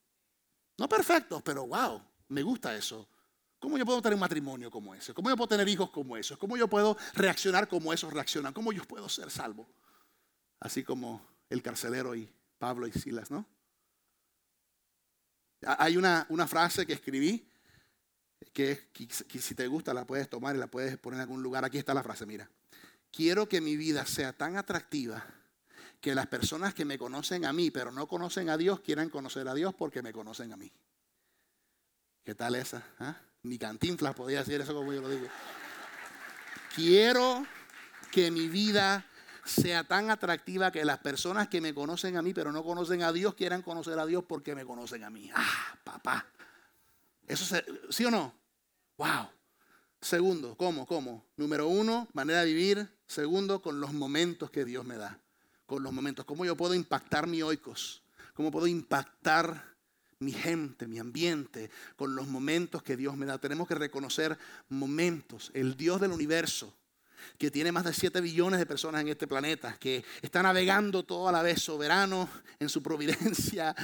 No perfectos, pero wow, me gusta eso. ¿Cómo yo puedo tener un matrimonio como ese? ¿Cómo yo puedo tener hijos como esos? ¿Cómo yo puedo reaccionar como esos reaccionan? ¿Cómo yo puedo ser salvo? Así como el carcelero y Pablo y Silas, ¿no? Hay una frase que escribí que si te gusta la puedes tomar y la puedes poner en algún lugar. Aquí está la frase, mira. Quiero que mi vida sea tan atractiva que las personas que me conocen a mí pero no conocen a Dios quieran conocer a Dios porque me conocen a mí. ¿Qué tal esa? ¿Ah? Ni Cantinflas podía decir eso como yo lo digo. Quiero que mi vida sea tan atractiva que las personas que me conocen a mí pero no conocen a Dios quieran conocer a Dios porque me conocen a mí. ¡Ah, papá! ¿Sí o no? ¡Wow! Segundo, ¿cómo? Número 1, manera de vivir. Segundo, con los momentos que Dios me da. Con los momentos. ¿Cómo yo puedo impactar mi oikos? ¿Cómo puedo impactar mi gente, mi ambiente, con los momentos que Dios me da? Tenemos que reconocer momentos. El Dios del universo, que tiene más de 7 billones de personas en este planeta, que está navegando todo a la vez, soberano en su providencia,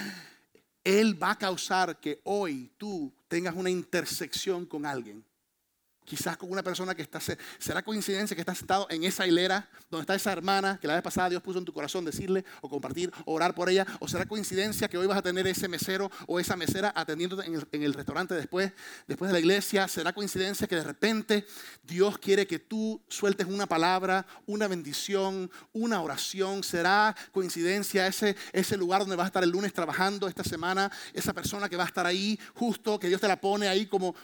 Él va a causar que hoy tú tengas una intersección con alguien. Quizás con una persona que está... ¿Será coincidencia que estás sentado en esa hilera donde está esa hermana que la vez pasada Dios puso en tu corazón decirle o compartir o orar por ella? ¿O será coincidencia que hoy vas a tener ese mesero o esa mesera atendiéndote en el restaurante después de la iglesia? ¿Será coincidencia que de repente Dios quiere que tú sueltes una palabra, una bendición, una oración? ¿Será coincidencia ese lugar donde vas a estar el lunes trabajando esta semana? Esa persona que va a estar ahí justo, que Dios te la pone ahí como...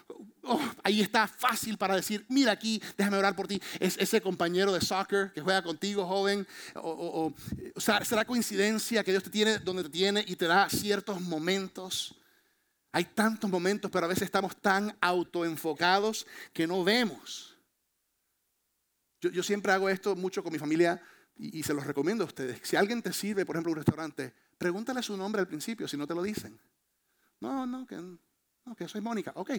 Oh, ahí está fácil para decir, mira aquí, déjame orar por ti. Es ese compañero de soccer que juega contigo, joven. O sea, ¿será coincidencia que Dios te tiene donde te tiene y te da ciertos momentos? Hay tantos momentos, pero a veces estamos tan autoenfocados que no vemos. Yo siempre hago esto mucho con mi familia y se los recomiendo a ustedes. Si alguien te sirve, por ejemplo, un restaurante, pregúntale su nombre al principio si no te lo dicen. No, que soy Mónica. Ok.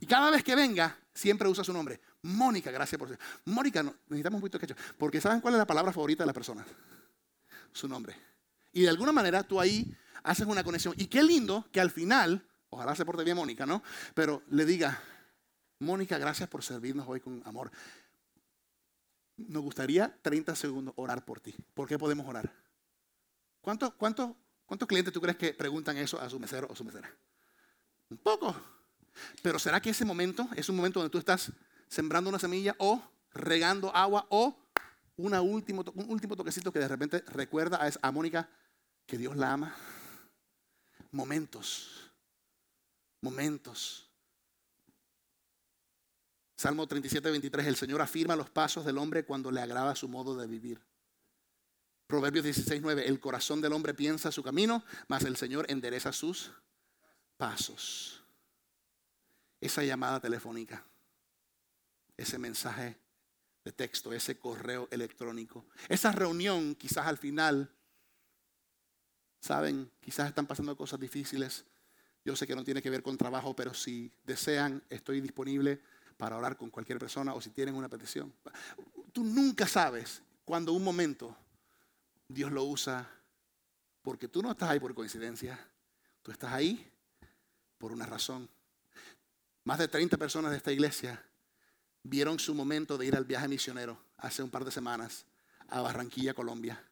Y cada vez que venga, siempre usa su nombre. Mónica, gracias por ser. Mónica, no, necesitamos un poquito de ketchup. Porque ¿saben cuál es la palabra favorita de la persona? Su nombre. Y de alguna manera tú ahí haces una conexión. Y qué lindo que al final, ojalá se porte bien Mónica, ¿no? Pero le diga, Mónica, gracias por servirnos hoy con amor. Nos gustaría 30 segundos orar por ti. ¿Por qué podemos orar? ¿Cuántos clientes tú crees que preguntan eso a su mesero o su mesera? Un poco. Pero ¿será que ese momento es un momento donde tú estás sembrando una semilla o regando agua o un último toquecito que de repente recuerda a Mónica, que Dios la ama. Momentos. Salmo 37:23, el Señor afirma los pasos del hombre cuando le agrada su modo de vivir. Proverbios 16:9, el corazón del hombre piensa su camino, mas el Señor endereza sus pasos. Esa llamada telefónica, ese mensaje de texto, ese correo electrónico, esa reunión quizás al final, saben, quizás están pasando cosas difíciles. Yo sé que no tiene que ver con trabajo, pero si desean, estoy disponible para orar con cualquier persona o si tienen una petición. Tú nunca sabes cuando un momento Dios lo usa, porque tú no estás ahí por coincidencia, tú estás ahí por una razón. Más de 30 personas de esta iglesia vieron su momento de ir al viaje misionero hace un par de semanas a Barranquilla, Colombia.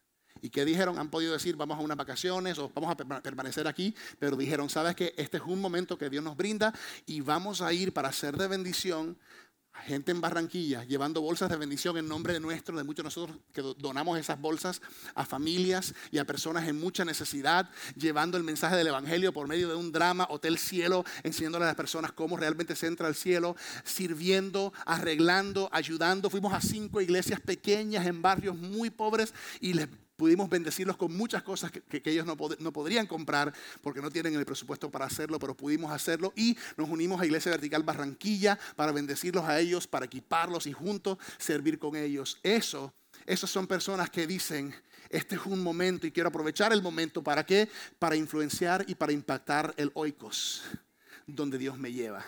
¿Y qué dijeron? Han podido decir, vamos a unas vacaciones o vamos a permanecer aquí, pero dijeron, ¿sabes qué? Este es un momento que Dios nos brinda y vamos a ir para ser de bendición a gente en Barranquilla, llevando bolsas de bendición en nombre de nuestro, de muchos de nosotros que donamos esas bolsas a familias y a personas en mucha necesidad, llevando el mensaje del evangelio por medio de un drama, Hotel Cielo, enseñándole a las personas cómo realmente se entra al cielo, sirviendo, arreglando, ayudando. Fuimos a 5 iglesias pequeñas en barrios muy pobres y les pudimos bendecirlos con muchas cosas que ellos no podrían comprar porque no tienen el presupuesto para hacerlo, pero pudimos hacerlo y nos unimos a Iglesia Vertical Barranquilla para bendecirlos a ellos, para equiparlos y juntos servir con ellos. Esas son personas que dicen, este es un momento y quiero aprovechar el momento. ¿Para qué? Para influenciar y para impactar el oikos, donde Dios me lleva.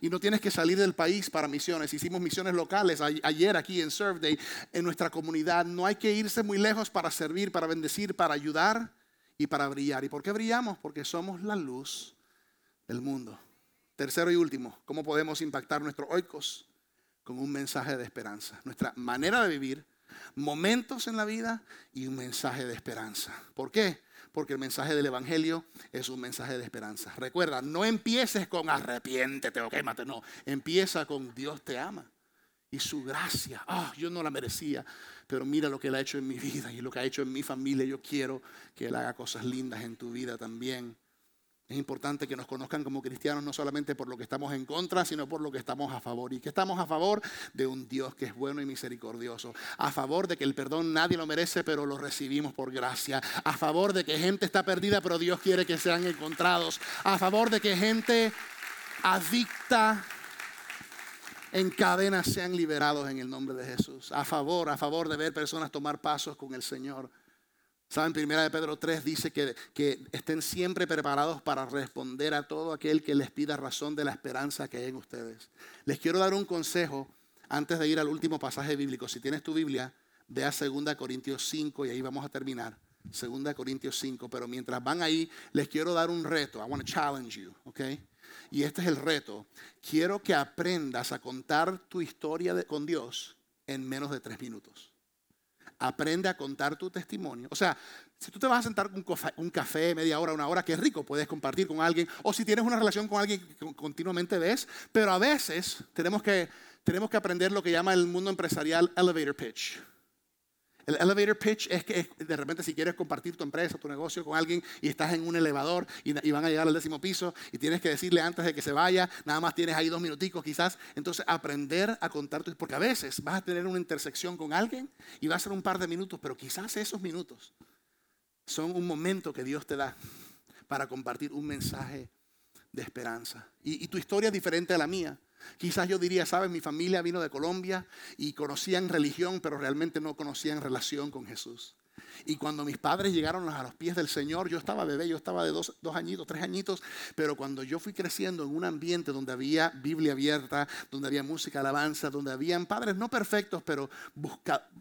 Y no tienes que salir del país para misiones. Hicimos misiones locales ayer aquí en Serve Day, en nuestra comunidad. No hay que irse muy lejos para servir, para bendecir, para ayudar y para brillar. ¿Y por qué brillamos? Porque somos la luz del mundo. Tercero y último, ¿cómo podemos impactar nuestro oikos? Con un mensaje de esperanza. Nuestra manera de vivir, momentos en la vida y un mensaje de esperanza. ¿Por qué? Porque el mensaje del evangelio es un mensaje de esperanza. Recuerda, no empieces con arrepiéntete o quémate, no. Empieza con Dios te ama y su gracia. Yo no la merecía, pero mira lo que Él ha hecho en mi vida y lo que ha hecho en mi familia. Yo quiero que Él haga cosas lindas en tu vida también. Es importante que nos conozcan como cristianos no solamente por lo que estamos en contra, sino por lo que estamos a favor. Y que estamos a favor de un Dios que es bueno y misericordioso. A favor de que el perdón nadie lo merece, pero lo recibimos por gracia. A favor de que gente está perdida, pero Dios quiere que sean encontrados. A favor de que gente adicta en cadenas sean liberados en el nombre de Jesús. A favor de ver personas tomar pasos con el Señor. ¿Saben? Primera de Pedro 3 dice que estén siempre preparados para responder a todo aquel que les pida razón de la esperanza que hay en ustedes. Les quiero dar un consejo antes de ir al último pasaje bíblico. Si tienes tu Biblia, ve a 2 Corintios 5 y ahí vamos a terminar. 2 Corintios 5, pero mientras van ahí, les quiero dar un reto. I want to challenge you, ¿ok? Y este es el reto. Quiero que aprendas a contar tu historia con Dios en menos de 3 minutos. Aprende a contar tu testimonio. O sea, si tú te vas a sentar con un café, media hora, una hora, qué rico, puedes compartir con alguien. O si tienes una relación con alguien que continuamente ves. Pero a veces tenemos que aprender lo que llama el mundo empresarial elevator pitch. El elevator pitch es que de repente si quieres compartir tu empresa, tu negocio con alguien y estás en un elevador y van a llegar al 10.º piso y tienes que decirle antes de que se vaya, nada más tienes ahí 2 minuticos quizás. Entonces aprender a contar porque a veces vas a tener una intersección con alguien y va a ser un par de minutos, pero quizás esos minutos son un momento que Dios te da para compartir un mensaje de esperanza. Y tu historia es diferente a la mía. Quizás yo diría, sabes, mi familia vino de Colombia y conocían religión, pero realmente no conocían relación con Jesús. Y cuando mis padres llegaron a los pies del Señor, yo estaba bebé, yo estaba de 2 añitos, 3 añitos, pero cuando yo fui creciendo en un ambiente donde había Biblia abierta, donde había música, alabanza, donde habían padres no perfectos, pero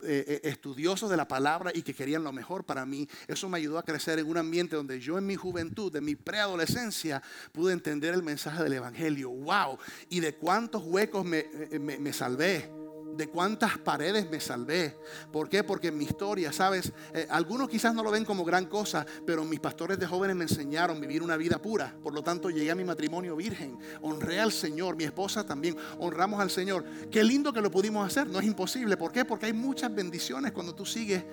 estudiosos de la palabra y que querían lo mejor para mí, eso me ayudó a crecer en un ambiente donde yo en mi juventud, en mi preadolescencia, pude entender el mensaje del evangelio. ¡Wow! Y de cuántos huecos me salvé. De cuántas paredes me salvé. ¿Por qué? Porque en mi historia, ¿sabes? Algunos quizás no lo ven como gran cosa, pero mis pastores de jóvenes me enseñaron a vivir una vida pura. Por lo tanto, llegué a mi matrimonio virgen. Honré al Señor. Mi esposa también. Honramos al Señor. Qué lindo que lo pudimos hacer. No es imposible. ¿Por qué? Porque hay muchas bendiciones cuando tú sigues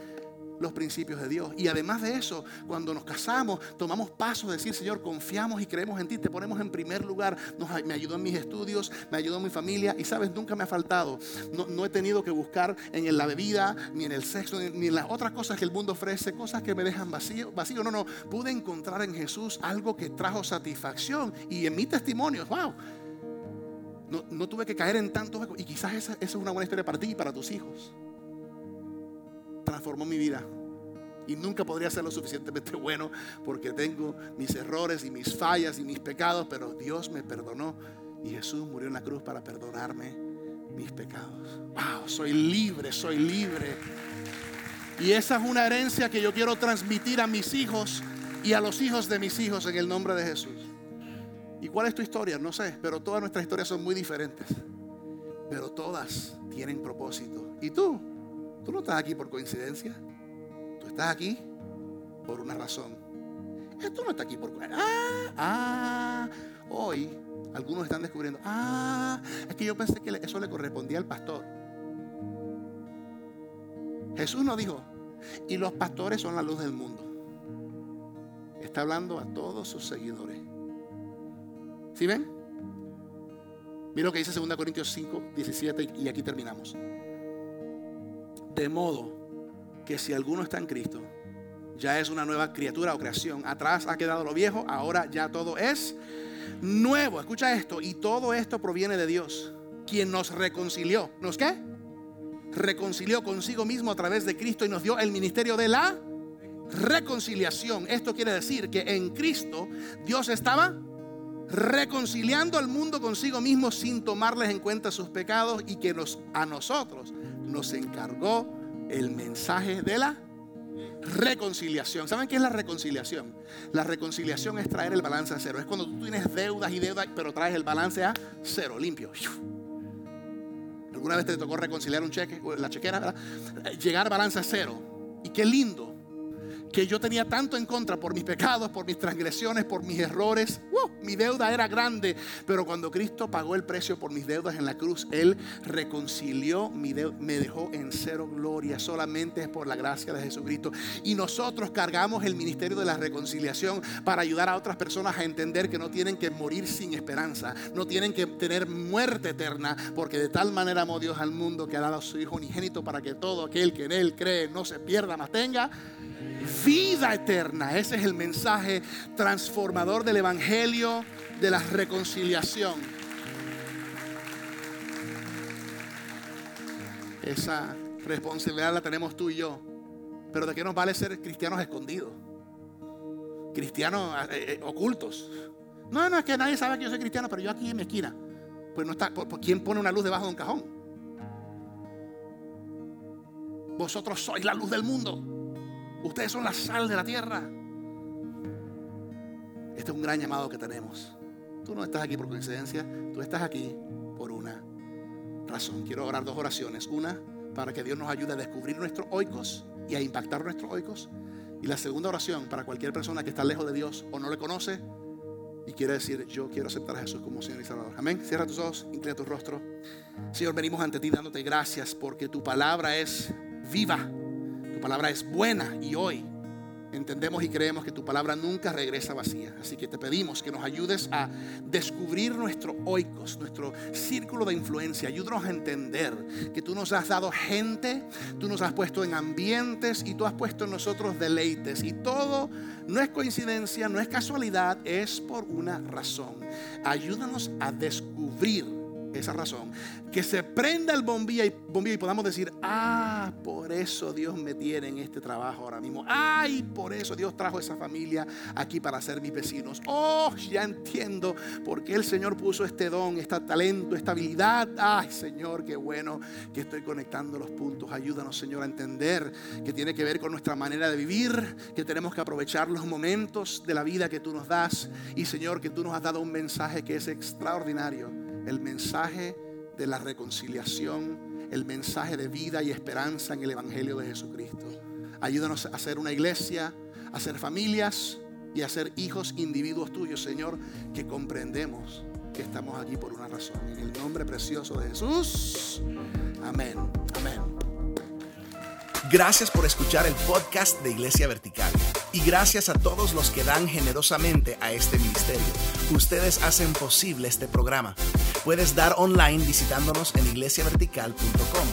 los principios de Dios. Y además de eso, cuando nos casamos, tomamos pasos de decir: Señor, confiamos y creemos en ti, te ponemos en primer lugar. Me ayudó en mis estudios, me ayudó en mi familia, y sabes, nunca me ha faltado. No he tenido que buscar en la bebida, ni en el sexo, ni en las otras cosas que el mundo ofrece, cosas que me dejan vacío. No, pude encontrar en Jesús algo que trajo satisfacción. Y en mi testimonio, wow, no tuve que caer en tantos. Y quizás esa es una buena historia para ti y para tus hijos. Transformó mi vida. Y nunca podría ser lo suficientemente bueno, porque tengo mis errores y mis fallas y mis pecados, pero Dios me perdonó y Jesús murió en la cruz para perdonarme mis pecados. ¡Wow! Soy libre. Y esa es una herencia que yo quiero transmitir a mis hijos y a los hijos de mis hijos en el nombre de Jesús. ¿Y cuál es tu historia? No sé, pero todas nuestras historias son muy diferentes, pero todas tienen propósito. ¿Y tú no estás aquí por coincidencia? Tú estás aquí por una razón. Tú no estás aquí por... Hoy algunos están descubriendo, es que yo pensé que eso le correspondía al pastor. Jesús nos dijo: y los pastores son la luz del mundo. Está hablando a todos sus seguidores. ¿Sí ven? Mira lo que dice 2 Corintios 5:17, y aquí terminamos. De modo que si alguno está en Cristo, ya es una nueva criatura o creación. Atrás ha quedado lo viejo, ahora ya todo es nuevo. Escucha esto: y todo esto proviene de Dios, quien nos reconcilió. ¿Nos qué? Reconcilió consigo mismo a través de Cristo y nos dio el ministerio de la reconciliación. Esto quiere decir que en Cristo Dios estaba reconciliando al mundo consigo mismo, sin tomarles en cuenta sus pecados, y que a nosotros nos encargó el mensaje de la reconciliación. ¿Saben qué es la reconciliación? La reconciliación es traer el balance a cero. Es cuando tú tienes deudas, pero traes el balance a cero, limpio. ¿Alguna vez te tocó reconciliar un cheque, la chequera, verdad? Llegar balance a cero. Y qué lindo que yo tenía tanto en contra por mis pecados, por mis transgresiones, por mis errores. Mi deuda era grande, pero cuando Cristo pagó el precio por mis deudas en la cruz, Él reconcilió mi deuda, me dejó en cero. Gloria, solamente es por la gracia de Jesucristo. Y nosotros cargamos el ministerio de la reconciliación para ayudar a otras personas a entender que no tienen que morir sin esperanza, no tienen que tener muerte eterna, porque de tal manera amó Dios al mundo que ha dado a su Hijo unigénito, para que todo aquel que en Él cree no se pierda, mas tenga vida eterna. Ese es el mensaje transformador del evangelio de la reconciliación. Esa responsabilidad la tenemos tú y yo. Pero ¿de qué nos vale ser cristianos escondidos? Cristianos ocultos. No, es que nadie sabe que yo soy cristiano, pero yo aquí en mi esquina. Pues no está. ¿Por quién pone una luz debajo de un cajón? Vosotros sois la luz del mundo. Ustedes son la sal de la tierra. Este es un gran llamado que tenemos. Tú no estás aquí por coincidencia, tú estás aquí por una razón. Quiero orar dos oraciones. Una, para que Dios nos ayude a descubrir nuestro oikos y a impactar nuestro oikos. Y la segunda oración, para cualquier persona que está lejos de Dios o no le conoce y quiere decir: yo quiero aceptar a Jesús como Señor y Salvador. Amén. Cierra tus ojos, inclina tu rostro. Señor, venimos ante ti dándote gracias, porque tu palabra es viva. Tu palabra es buena, y hoy entendemos y creemos que tu palabra nunca regresa vacía. Así que te pedimos que nos ayudes a descubrir nuestro oikos, nuestro círculo de influencia. Ayúdanos a entender que tú nos has dado gente, tú nos has puesto en ambientes y tú has puesto en nosotros deleites. Y todo no es coincidencia, no es casualidad, es por una razón. Ayúdanos a descubrir esa razón, que se prenda el bombillo y podamos decir: por eso Dios me tiene en este trabajo ahora mismo. Por eso Dios trajo esa familia aquí para ser mis vecinos. Ya entiendo por qué el Señor puso este don, este talento, esta habilidad. Señor, qué bueno que estoy conectando los puntos. Ayúdanos, Señor, a entender que tiene que ver con nuestra manera de vivir, que tenemos que aprovechar los momentos de la vida que tú nos das. Y, Señor, que tú nos has dado un mensaje que es extraordinario. El mensaje de la reconciliación, el mensaje de vida y esperanza en el evangelio de Jesucristo. Ayúdanos a ser una iglesia, a ser familias y a ser hijos, individuos tuyos, Señor, que comprendemos que estamos aquí por una razón. En el nombre precioso de Jesús. Amén. Amén. Gracias por escuchar el podcast de Iglesia Vertical y gracias a todos los que dan generosamente a este ministerio. Ustedes hacen posible este programa. Puedes dar online visitándonos en iglesiavertical.com.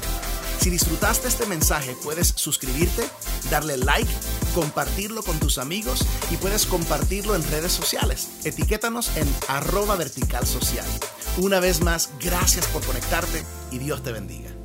Si disfrutaste este mensaje, puedes suscribirte, darle like, compartirlo con tus amigos y puedes compartirlo en redes sociales. Etiquétanos en @verticalsocial. Una vez más, gracias por conectarte y Dios te bendiga.